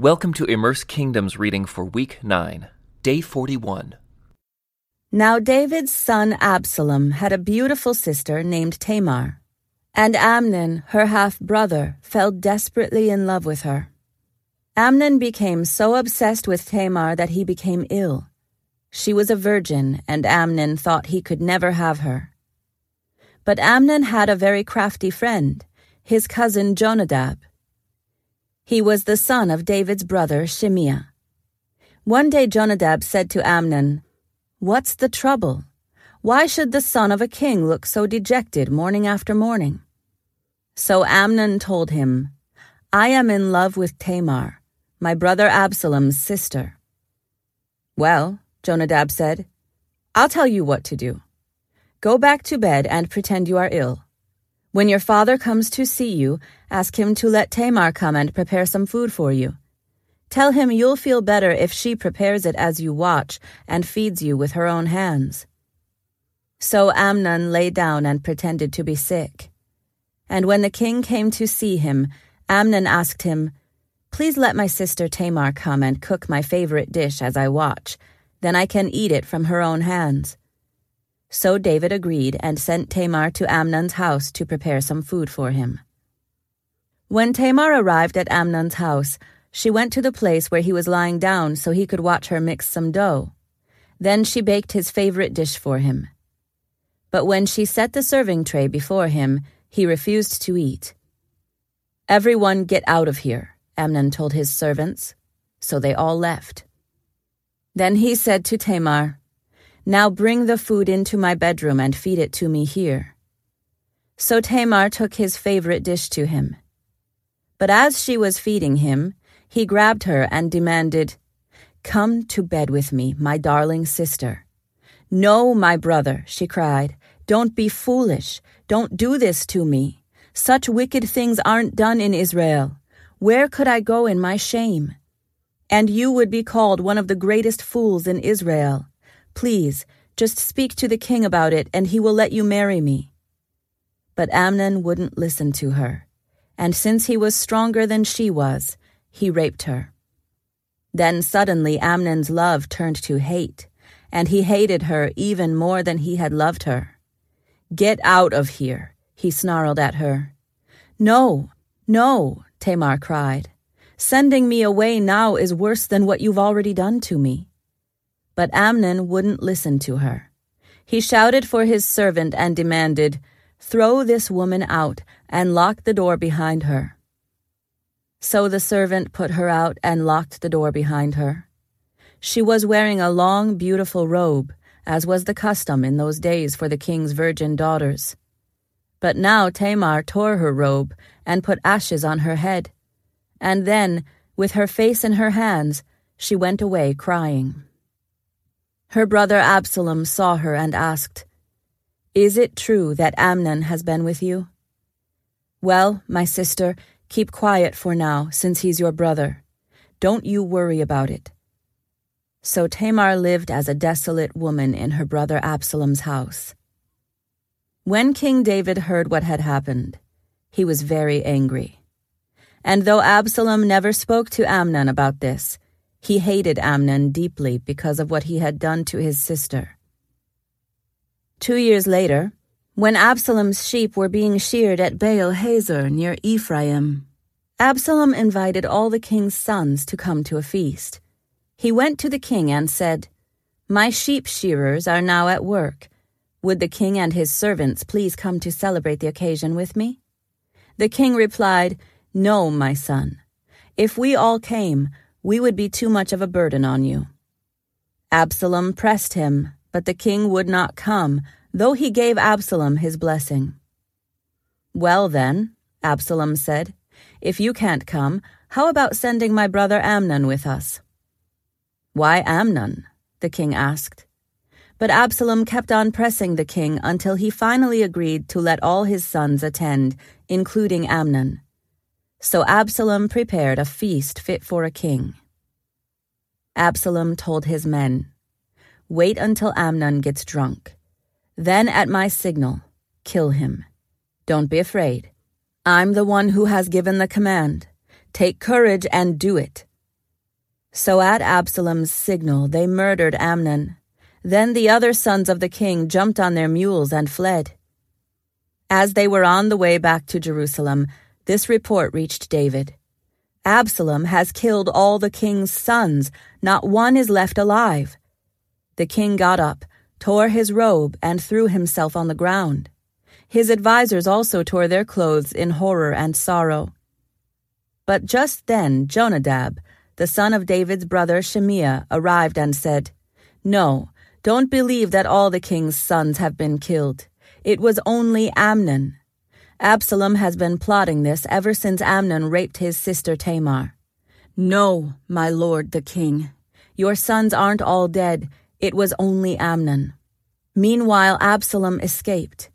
Welcome to Immerse Kingdoms reading for Week 9, Day 41. Now David's son Absalom had a beautiful sister named Tamar, and Amnon, her half-brother, fell desperately in love with her. Amnon became so obsessed with Tamar that he became ill. She was a virgin, and Amnon thought he could never have her. But Amnon had a very crafty friend, his cousin Jonadab. He was the son of David's brother Shimeah. One day Jonadab said to Amnon, "What's the trouble? Why should the son of a king look so dejected morning after morning?" So Amnon told him, "I am in love with Tamar, my brother Absalom's sister." "Well," Jonadab said, "I'll tell you what to do. Go back to bed and pretend you are ill. When your father comes to see you, ask him to let Tamar come and prepare some food for you. Tell him you'll feel better if she prepares it as you watch and feeds you with her own hands." So Amnon lay down and pretended to be sick. And when the king came to see him, Amnon asked him, "Please let my sister Tamar come and cook my favorite dish as I watch, then I can eat it from her own hands." So David agreed and sent Tamar to Amnon's house to prepare some food for him. When Tamar arrived at Amnon's house, she went to the place where he was lying down so he could watch her mix some dough. Then she baked his favorite dish for him. But when she set the serving tray before him, he refused to eat. "Everyone get out of here," Amnon told his servants. So they all left. Then he said to Tamar, "Now bring the food into my bedroom and feed it to me here." So Tamar took his favorite dish to him. But as she was feeding him, he grabbed her and demanded, "Come to bed with me, my darling sister." "No, my brother," she cried. "Don't be foolish. Don't do this to me. Such wicked things aren't done in Israel. Where could I go in my shame? And you would be called one of the greatest fools in Israel. Please, just speak to the king about it and he will let you marry me." But Amnon wouldn't listen to her, and since he was stronger than she was, he raped her. Then suddenly Amnon's love turned to hate, and he hated her even more than he had loved her. "Get out of here," he snarled at her. "No, no," Tamar cried. "Sending me away now is worse than what you've already done to me." But Amnon wouldn't listen to her. He shouted for his servant and demanded, "Throw this woman out and lock the door behind her." So the servant put her out and locked the door behind her. She was wearing a long, beautiful robe, as was the custom in those days for the king's virgin daughters. But now Tamar tore her robe and put ashes on her head. And then, with her face in her hands, she went away crying. Her brother Absalom saw her and asked, "Is it true that Amnon has been with you?" "Well, my sister, keep quiet for now, since he's your brother. Don't you worry about it." So Tamar lived as a desolate woman in her brother Absalom's house. When King David heard what had happened, he was very angry. And though Absalom never spoke to Amnon about this, he hated Amnon deeply because of what he had done to his sister. 2 years later, when Absalom's sheep were being sheared at Baal-Hazor near Ephraim, Absalom invited all the king's sons to come to a feast. He went to the king and said, "My sheep shearers are now at work. Would the king and his servants please come to celebrate the occasion with me?" The king replied, "No, my son. If we all came, we would be too much of a burden on you." Absalom pressed him, but the king would not come, though he gave Absalom his blessing. "Well then," Absalom said, "if you can't come, how about sending my brother Amnon with us?" "Why Amnon?" the king asked. But Absalom kept on pressing the king until he finally agreed to let all his sons attend, including Amnon. So Absalom prepared a feast fit for a king. Absalom told his men, "Wait until Amnon gets drunk. Then at my signal, kill him. Don't be afraid. I'm the one who has given the command. Take courage and do it. So at Absalom's signal they murdered Amnon. Then the other sons of the king jumped on their mules and fled. As they were on the way back to Jerusalem, this report reached David. Absalom has killed all the king's sons, not one is left alive. The king got up, tore his robe, and threw himself on the ground. His advisers also tore their clothes in horror and sorrow. But just then Jonadab, the son of David's brother Shimea, arrived and said, "No, don't believe that all the king's sons have been killed. It was only Amnon. Absalom has been plotting this ever since Amnon raped his sister Tamar." "No, my lord the king. Your sons aren't all dead. It was only Amnon." Meanwhile, Absalom escaped.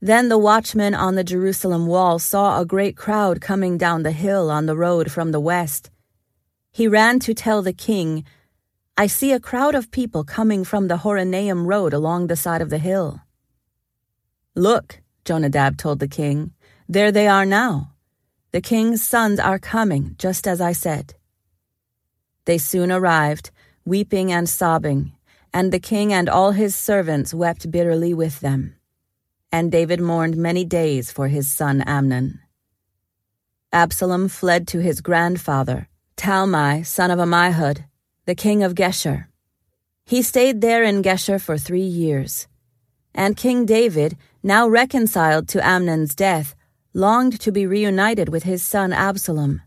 Then the watchmen on the Jerusalem wall saw a great crowd coming down the hill on the road from the west. He ran to tell the king, "I see a crowd of people coming from the Horonaim road along the side of the hill." "Look," Jonadab told the king, "there they are now. The king's sons are coming, just as I said." They soon arrived, weeping and sobbing, and the king and all his servants wept bitterly with them. And David mourned many days for his son Amnon. Absalom fled to his grandfather, Talmai, son of Amihud, the king of Geshur. He stayed there in Geshur for 3 years. And King David, now reconciled to Amnon's death, longed to be reunited with his son Absalom.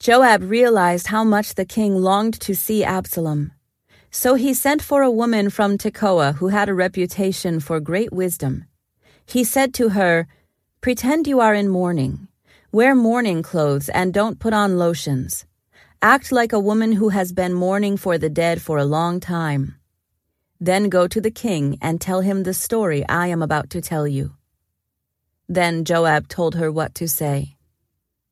Joab realized how much the king longed to see Absalom. So he sent for a woman from Tekoa who had a reputation for great wisdom. He said to her, "Pretend you are in mourning. Wear mourning clothes and don't put on lotions. Act like a woman who has been mourning for the dead for a long time. Then go to the king and tell him the story I am about to tell you." Then Joab told her what to say.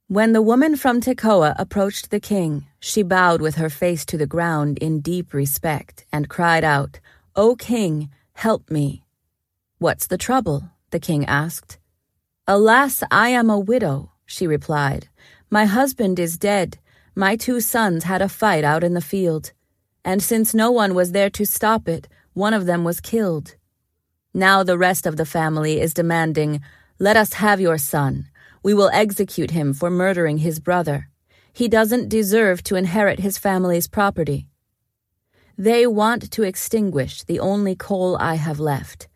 When the woman from Tekoa approached the king, she bowed with her face to the ground in deep respect and cried out, "O king, help me." "What's the trouble?" the king asked. "Alas, I am a widow," she replied. "My husband is dead. My 2 sons had a fight out in the field. And since no one was there to stop it, one of them was killed. Now the rest of the family is demanding, 'Let us have your son. We will execute him for murdering his brother. He doesn't deserve to inherit his family's property.' They want to extinguish the only coal I have left,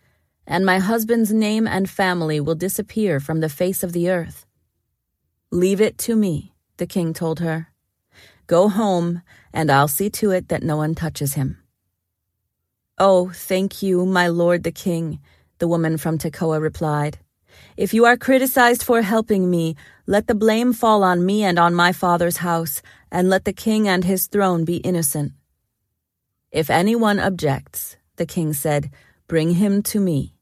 and my husband's name and family will disappear from the face of the earth." "Leave it to me," the king told her. "Go home, and I'll see to it that no one touches him." "Oh, thank you, my lord the king," the woman from Tekoa replied. "If you are criticized for helping me, let the blame fall on me and on my father's house, and let the king and his throne be innocent." "If anyone objects," the king said, "bring him to me.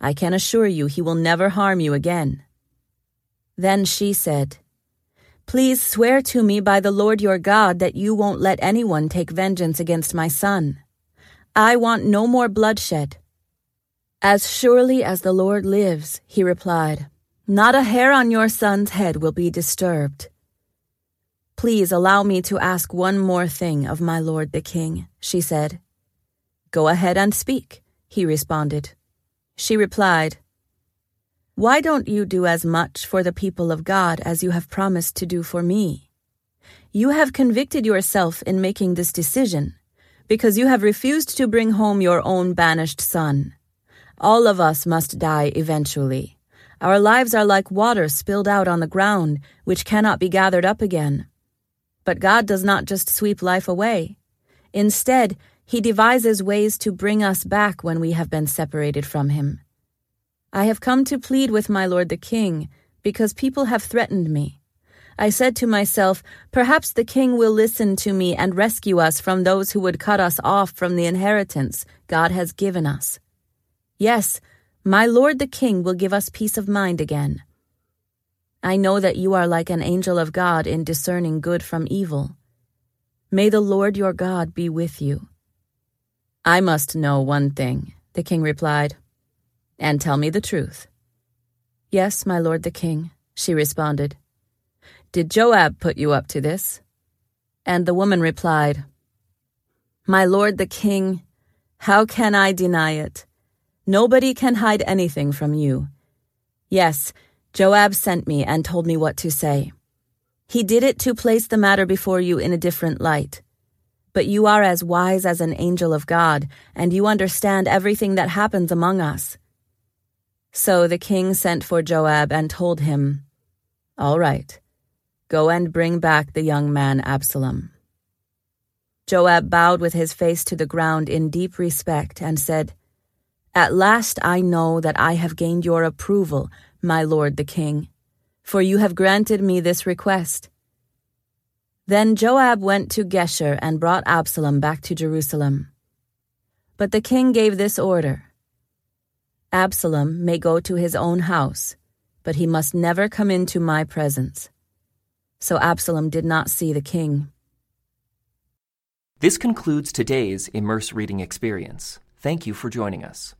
I can assure you he will never harm you again." Then she said, "Please swear to me by the Lord your God that you won't let anyone take vengeance against my son. I want no more bloodshed." "As surely as the Lord lives," he replied, "not a hair on your son's head will be disturbed." "Please allow me to ask one more thing of my lord the king," she said. "Go ahead and speak," he responded. She replied, "Why don't you do as much for the people of God as you have promised to do for me? You have convicted yourself in making this decision, because you have refused to bring home your own banished son. All of us must die eventually. Our lives are like water spilled out on the ground, which cannot be gathered up again. But God does not just sweep life away. Instead, he devises ways to bring us back when we have been separated from him. I have come to plead with my lord the king, because people have threatened me. I said to myself, perhaps the king will listen to me and rescue us from those who would cut us off from the inheritance God has given us. Yes, my lord the king will give us peace of mind again. I know that you are like an angel of God in discerning good from evil. May the Lord your God be with you." "I must know one thing," the king replied, "and tell me the truth." "Yes, my lord the king," she responded. "Did Joab put you up to this?" And the woman replied, "My lord the king, how can I deny it? Nobody can hide anything from you. Yes, Joab sent me and told me what to say. He did it to place the matter before you in a different light. But you are as wise as an angel of God, and you understand everything that happens among us." So the king sent for Joab and told him, "All right, go and bring back the young man Absalom." Joab bowed with his face to the ground in deep respect and said, "At last I know that I have gained your approval, my lord the king, for you have granted me this request." Then Joab went to Geshur and brought Absalom back to Jerusalem. But the king gave this order: "Absalom may go to his own house, but he must never come into my presence." So Absalom did not see the king. This concludes today's Immerse reading experience. Thank you for joining us.